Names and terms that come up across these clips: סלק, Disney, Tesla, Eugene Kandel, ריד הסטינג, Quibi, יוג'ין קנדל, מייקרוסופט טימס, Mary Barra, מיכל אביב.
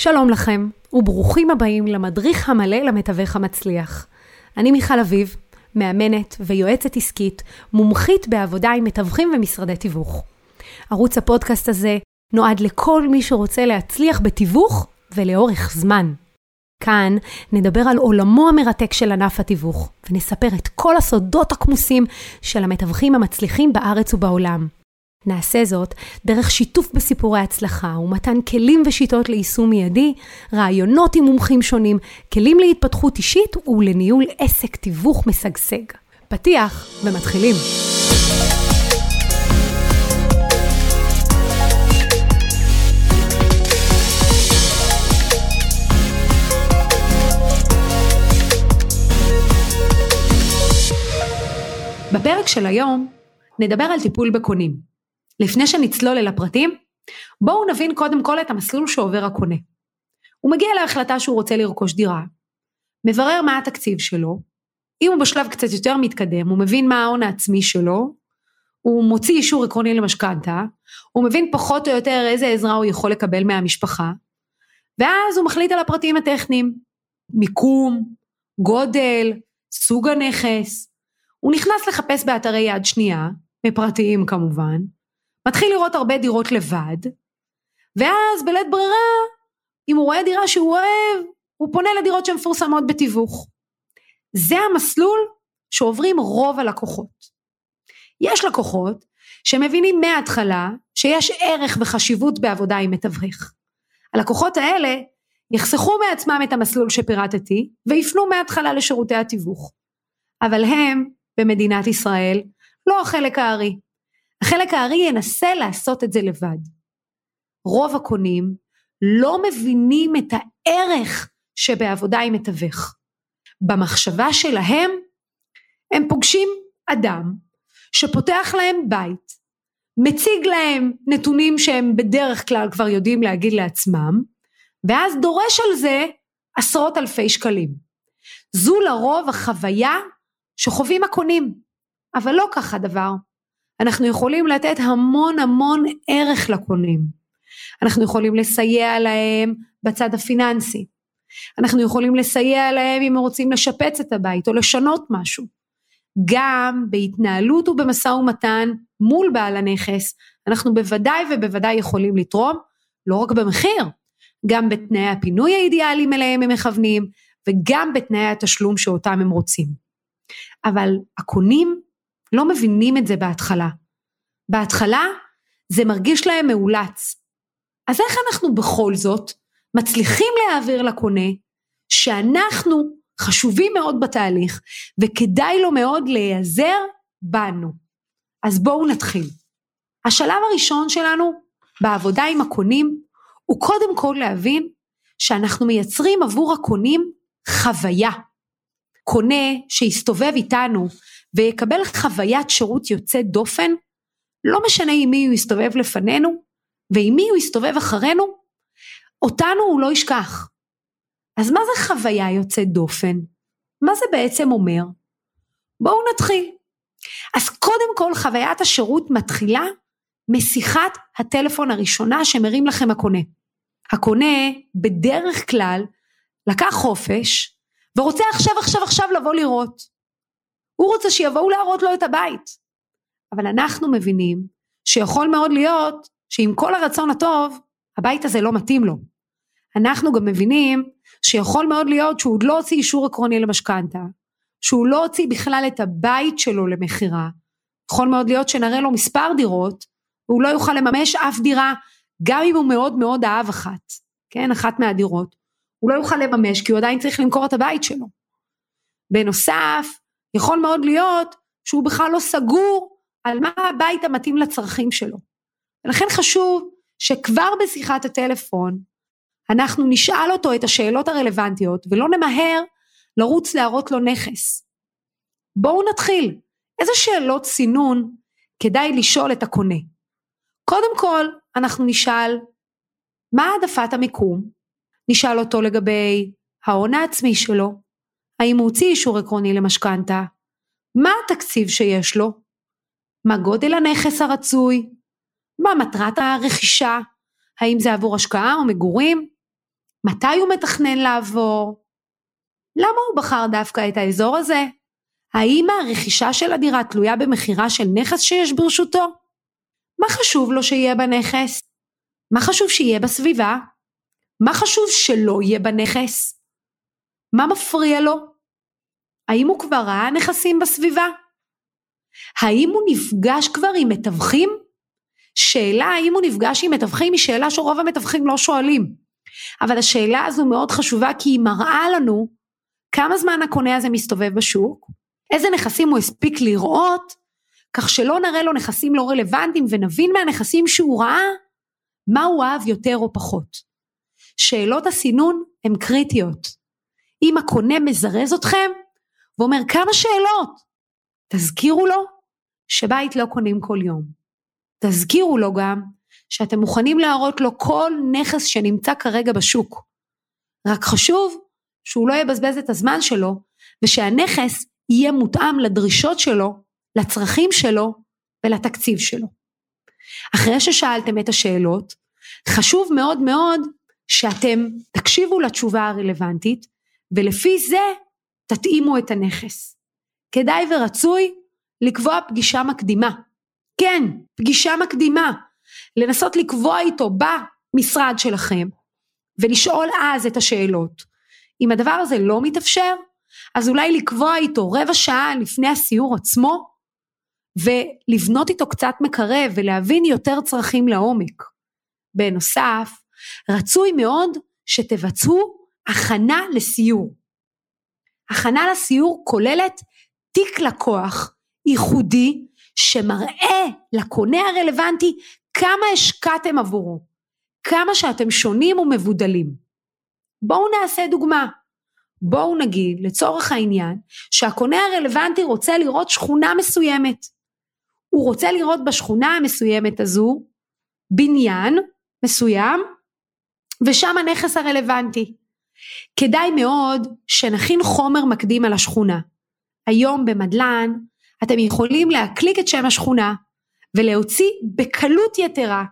שלום לכם וברוכים הבאים למדריך המלא למתווך המצליח. אני מיכל אביב, מאמנת ויועצת עסקית, מומחית בעבודה עם מתווכים ומשרדי תיווך. ערוץ הפודקאסט הזה נועד לכל מי שרוצה להצליח בתיווך ולאורך זמן. כאן נדבר על עולמו המרתק של ענף התיווך ונספר את כל הסודות הכמוסים של המתווכים המצליחים בארץ ובעולם. נעשה זאת דרך שיתוף בסיפורי הצלחה ומתן כלים ושיטות ליישום מיידי, רעיונות עם מומחים שונים, כלים להתפתחות אישית ולניהול עסק תיווך משגשג. פתיח ומתחילים. בפרק של היום נדבר על טיפול בקונים. לפני שנצלול אל הפרטים, בואו נבין קודם כל את המסלול שעובר הקונה. הוא מגיע להחלטה שהוא רוצה לרכוש דירה, מברר מה התקציב שלו, אם הוא בשלב קצת יותר מתקדם, הוא מבין מה ההון העצמי שלו, הוא מוציא אישור עקרוני למשכנתא, הוא מבין פחות או יותר איזה עזרה הוא יכול לקבל מהמשפחה, ואז הוא מחליט על הפרטים הטכניים, מיקום, גודל, סוג הנכס, הוא נכנס לחפש באתרי יד שנייה, מפרטיים כמובן, מתחיל לראות הרבה דירות לבד, ואז בלית ברירה, אם הוא רואה דירה שהוא אוהב, הוא פונה לדירות שמפורסמות בתיווך. זה המסלול שעוברים רוב הלקוחות. יש לקוחות שמבינים מההתחלה שיש ערך וחשיבות בעבודה עם מתווך. הלקוחות האלה יחסכו מעצמם את המסלול שפירטתי, ויפנו מההתחלה לשירותי התיווך. אבל הם, במדינת ישראל, לא החלק הארי. החלק הארי ינסה לעשות את זה לבד. רוב הקונים לא מבינים את הערך שבעבודה עם מתווך. במחשבה שלהם, הם פוגשים אדם שפותח להם בית, מציג להם נתונים שהם בדרך כלל כבר יודעים להגיד לעצמם, ואז דורש על זה עשרות אלפי שקלים. זו לרוב החוויה שחווים הקונים, אבל לא כך הדבר. אנחנו יכולים לתת המון ערך לקונים. אנחנו יכולים לסייע להם בצד הפיננסי. אנחנו יכולים לסייע להם אם רוצים לשפץ את הבית או לשנות משהו. גם בהתנהלות ובמשא ומתן מול בעל הנכס, אנחנו בוודאי ובוודאי יכולים לתרום, לא רק במחיר, גם בתנאי הפינוי האידיאליים אליהם הם מכוונים, וגם בתנאי התשלום שאותם הם רוצים. אבל הקונים לא מבינים את זה בהתחלה. בהתחלה זה מרגיש להם מאולץ. אז איך אנחנו בכל זאת מצליחים להעביר לקונה שאנחנו חשובים מאוד בתהליך וכדאי לו מאוד להיעזר בנו? אז בואו נתחיל. השלב הראשון שלנו בעבודה עם הקונים הוא קודם כל להבין שאנחנו מייצרים עבור הקונים חוויה. קונה שיסתובב איתנו ויקבל חוויית שירות יוצא דופן, לא משנה עם מי הוא יסתובב לפנינו, ועם מי הוא יסתובב אחרינו, אותנו הוא לא ישכח. אז מה זה חוויה יוצא דופן? מה זה בעצם אומר? בואו נתחיל. אז קודם כל חוויית השירות מתחילה, משיחת הטלפון הראשונה שמרים לכם הקונה. הקונה בדרך כלל לקח חופש, ורוצה עכשיו לבוא לראות. הוא רוצה שיבואו להראות לו את הבית. אבל אנחנו מבינים שיכול מאוד להיות שעם כל הרצון הטוב, הבית הזה לא מתאים לו. אנחנו גם מבינים שיכול מאוד להיות שהוא לא הוציא אישור עקרוני למשכנתא, שהוא לא הוציא בכלל את הבית שלו למכירה. יכול מאוד להיות שנראה לו מספר דירות, והוא לא יוכל לממש אף דירה, גם אם הוא מאוד אהב אחת. כן, אחת מהדירות. הוא לא יוכל לממש, כי הוא עדיין צריך למכור את הבית שלו. בנוסף, יכול מאוד להיות שהוא בכלל לא סגור על מה הבית המתאים לצרכים שלו. ולכן חשוב שכבר בשיחת הטלפון, אנחנו נשאל אותו את השאלות הרלוונטיות, ולא נמהר לרוץ להראות לו נכס. בואו נתחיל. איזה שאלות סינון כדאי לשאול את הקונה? קודם כל, אנחנו נשאל, מה העדפת המיקום? נשאל אותו לגבי ההון העצמי שלו, האם הוא הוציא אישור עקרוני למשכנתא, מה התקציב שיש לו, מה גודל הנכס הרצוי, מה מטרת הרכישה, האם זה עבור השקעה או מגורים, מתי הוא מתכנן לעבור? למה הוא בחר דווקא את האזור הזה? האם הרכישה של הדירה תלויה במחירה של נכס שיש ברשותו? מה חשוב לו שיהיה בנכס? מה חשוב שיהיה בסביבה? מה חשוב שלא יהיה בנכס? מה מפריע לו? האם הוא כבר ראה נכסים בסביבה? האם הוא נפגש כבר עם מתווכים? שאלה האם הוא נפגש עם מתווכים היא שאלה שרוב המתווכים לא שואלים. אבל השאלה הזו מאוד חשובה כי היא מראה לנו כמה זמן הקונה הזה מסתובב בשוק, איזה נכסים הוא הספיק לראות, כך שלא נראה לו נכסים לא רלוונטיים ונבין מהנכסים שהוא ראה, מה הוא אהב יותר או פחות. שאלות הסינון הן קריטיות. אם הקונה מזרז אתכם ואומר כמה שאלות, תזכירו לו שבית לא קונים כל יום. תזכירו לו גם שאתם מוכנים להראות לו כל נכס שנמצא כרגע בשוק. רק חשוב שהוא לא יבזבז את הזמן שלו, ושהנכס יהיה מותאם לדרישות שלו, לצרכים שלו ולתקציב שלו. אחרי ששאלתם את השאלות, חשוב מאוד מאוד שאתם תקשיבו לתשובה הרלוונטית, ולפי זה תתאימו את הנכס. כדאי ורצוי לקבוע פגישה מקדימה. כן, פגישה מקדימה. לנסות לקבוע איתו במשרד שלכם, ולשאול אז את השאלות. אם הדבר הזה לא מתאפשר, אז אולי לקבוע איתו רבע שעה לפני הסיור עצמו, ולבנות איתו קצת מקרב, ולהבין יותר צרכים לעומק. בנוסף, רצוי מאוד שתבצעו הכנה לסיור. הכנה לסיור כוללת תיק לקוח ייחודי, שמראה לקונה הרלוונטי כמה השקעתם עבורו, כמה שאתם שונים ומבודלים. בואו נעשה דוגמה, בואו נגיד לצורך העניין שהקונה הרלוונטי רוצה לראות שכונה מסוימת, הוא רוצה לראות בשכונה המסוימת הזו בניין מסוים ושם הנכס הרלוונטי. כדאי מאוד שנכין חומר מקדים על השכונה, היום במדלן אתם יכולים להקליק את שם השכונה ולהוציא בקלות יתרה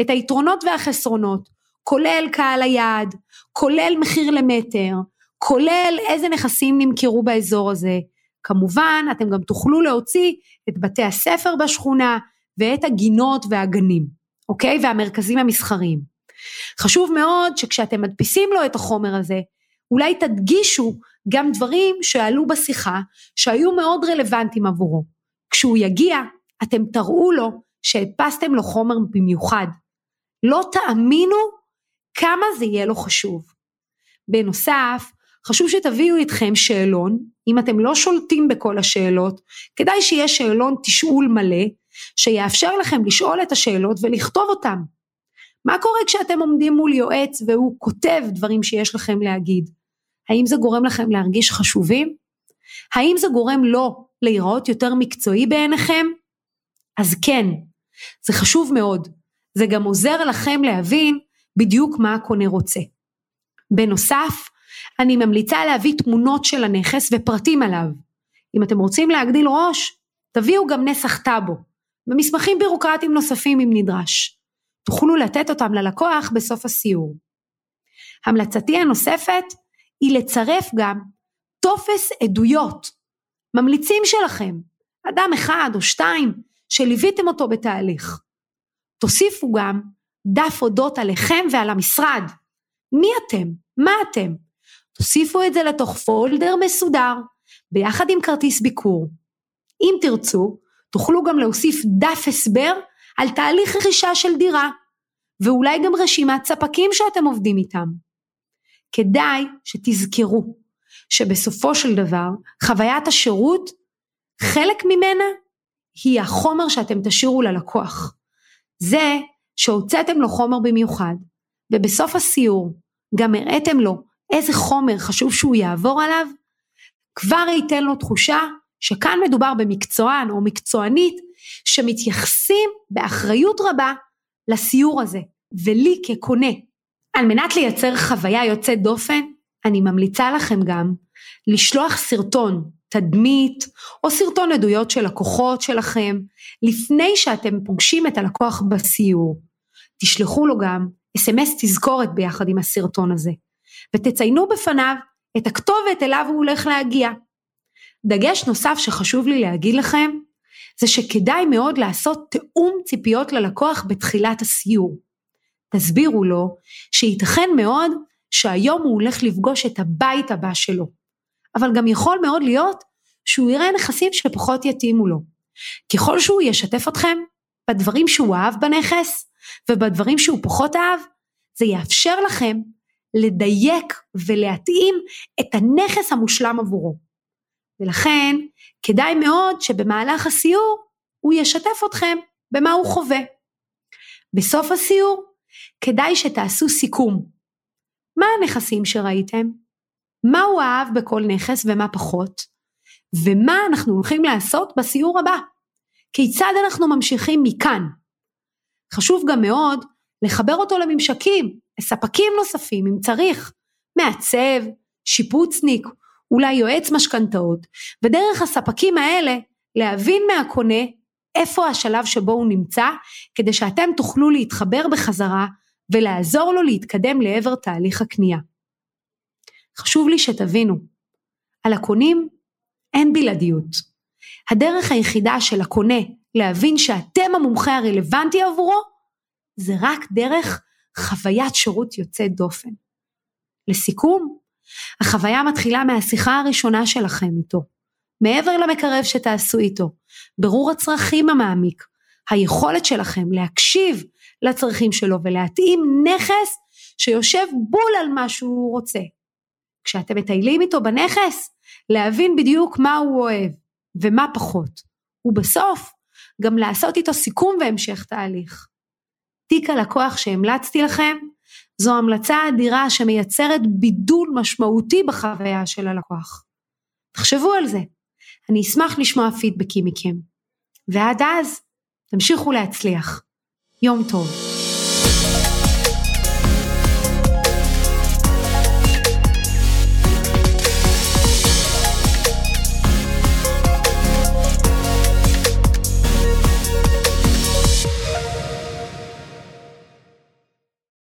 את היתרונות והחסרונות, כולל קהל היעד, כולל מחיר למטר, כולל איזה נכסים נמכרו באזור הזה. כמובן, אתם גם תוכלו להוציא את בתי הספר בשכונה, ואת הגינות והגנים, אוקיי? והמרכזים המסחריים. חשוב מאוד שכשאתם מדפיסים לו את החומר הזה, אולי תדגישו גם דברים שעלו בשיחה, שהיו מאוד רלוונטיים עבורו. כשהוא יגיע, אתם תראו לו שהדפסתם לו חומר במיוחד. לא תאמינו כמה זה יהיה לו חשוב. בנוסף, חשוב שתביאו איתכם שאלון, אם אתם לא שולטים בכל השאלות, כדאי שיהיה שאלון תשאול מלא, שיאפשר לכם לשאול את השאלות ולכתוב אותם. מה קורה כשאתם עומדים מול יועץ, והוא כותב דברים שיש לכם להגיד? האם זה גורם לכם להרגיש חשובים? האם זה גורם לו להיראות יותר מקצועי בעיניכם? אז כן, זה חשוב מאוד. זה גם עוזר לכם להבין, בדיוק מה הקונה רוצה. בנוסף, אני ממליצה להביא תמונות של הנכס ופרטים עליו. אם אתם רוצים להגדיל ראש, תביאו גם נסח טאבו, ומסמכים בירוקרטיים נוספים אם נדרש. תוכלו לתת אותם ללקוח בסוף הסיור. המלצתי הנוספת היא לצרף גם טופס עדויות, ממליצים שלכם, אדם אחד או שתיים שליוויתם אותו בתהליך. תוסיפו גם דף אודות עליכם ועל המשרד. מי אתם? מה אתם? תוסיפו את זה לתוך פולדר מסודר, ביחד עם כרטיס ביקור. אם תרצו, תוכלו גם להוסיף דף הסבר על תהליך רכישה של דירה, ואולי גם רשימת ספקים שאתם עובדים איתם. כדאי שתזכרו שבסופו של דבר, חוויית השירות, חלק ממנה היא החומר שאתם תשאירו ללקוח. זה שהוצאתם לו חומר במיוחד, ובסוף הסיור גם הראיתם לו איזה חומר חשוב שהוא יעבור עליו, כבר ייתן לו תחושה שכאן מדובר במקצוען או מקצוענית, שמתייחסים באחריות רבה לסיור הזה, ולי כקונה. על מנת לייצר חוויה יוצאת דופן, אני ממליצה לכם גם לשלוח סרטון תדמית, או סרטון עדויות של לקוחות שלכם, לפני שאתם פוגשים את הלקוח בסיור. תשלחו לו גם SMS תזכורת ביחד עם הסרטון הזה, ותציינו בפניו את הכתובת אליו הוא הולך להגיע. דגש נוסף שחשוב לי להגיד לכם, זה שכדאי מאוד לעשות תאום ציפיות ללקוח בתחילת הסיור. תסבירו לו שייתכן מאוד שהיום הוא הולך לפגוש את הבית הבא שלו, אבל גם יכול מאוד להיות שהוא יראה נכסים שפחות יתאימו לו. ככל שהוא ישתף אתכם בדברים שהוא אהב בנכס ובדברים שהוא פחות אהב, זה יאפשר לכם לדייק ולהתאים את הנכס המושלם עבורו. ולכן כדאי מאוד שבמהלך הסיור הוא ישתף אתכם במה הוא חווה. בסוף הסיור כדאי שתעשו סיכום. מה הנכסים שראיתם? מה הוא אהב בכל נכס ומה פחות? ומה אנחנו הולכים לעשות בסיור הבא? כיצד אנחנו ממשיכים מכאן? חשוב גם מאוד לחבר אותו לממשקים, לספקים נוספים אם צריך, מעצב, שיפוצניק, אולי יועץ משכנתאות, ודרך הספקים האלה להבין מהקונה איפה השלב שבו הוא נמצא, כדי שאתם תוכלו להתחבר בחזרה ולעזור לו להתקדם לעבר תהליך הקנייה. חשוב לי שתבינו, על הקונים אין בלעדיות. הדרך היחידה של הקונה להבין שאתם המומחה הרלוונטי עבורו, זה רק דרך חוויית שירות יוצא דופן. לסיכום, החוויה מתחילה מהשיחה הראשונה שלכם איתו, מעבר למקרב שתעשו איתו, ברור הצרכים המעמיק, היכולת שלכם להקשיב לצרכים שלו ולהתאים נכס שיושב בול על מה שהוא רוצה. כשאתם מטיילים איתו בנכס, להבין בדיוק מה הוא אוהב ומה פחות, ובסוף גם לעשות איתו סיכום והמשך תהליך. תיק הלקוח שהמלצתי לכם, זו המלצה אדירה שמייצרת בידול משמעותי בחוויה של הלקוח. תחשבו על זה, אני אשמח לשמוע פידבקים מכם. ועד אז, תמשיכו להצליח. יום טוב.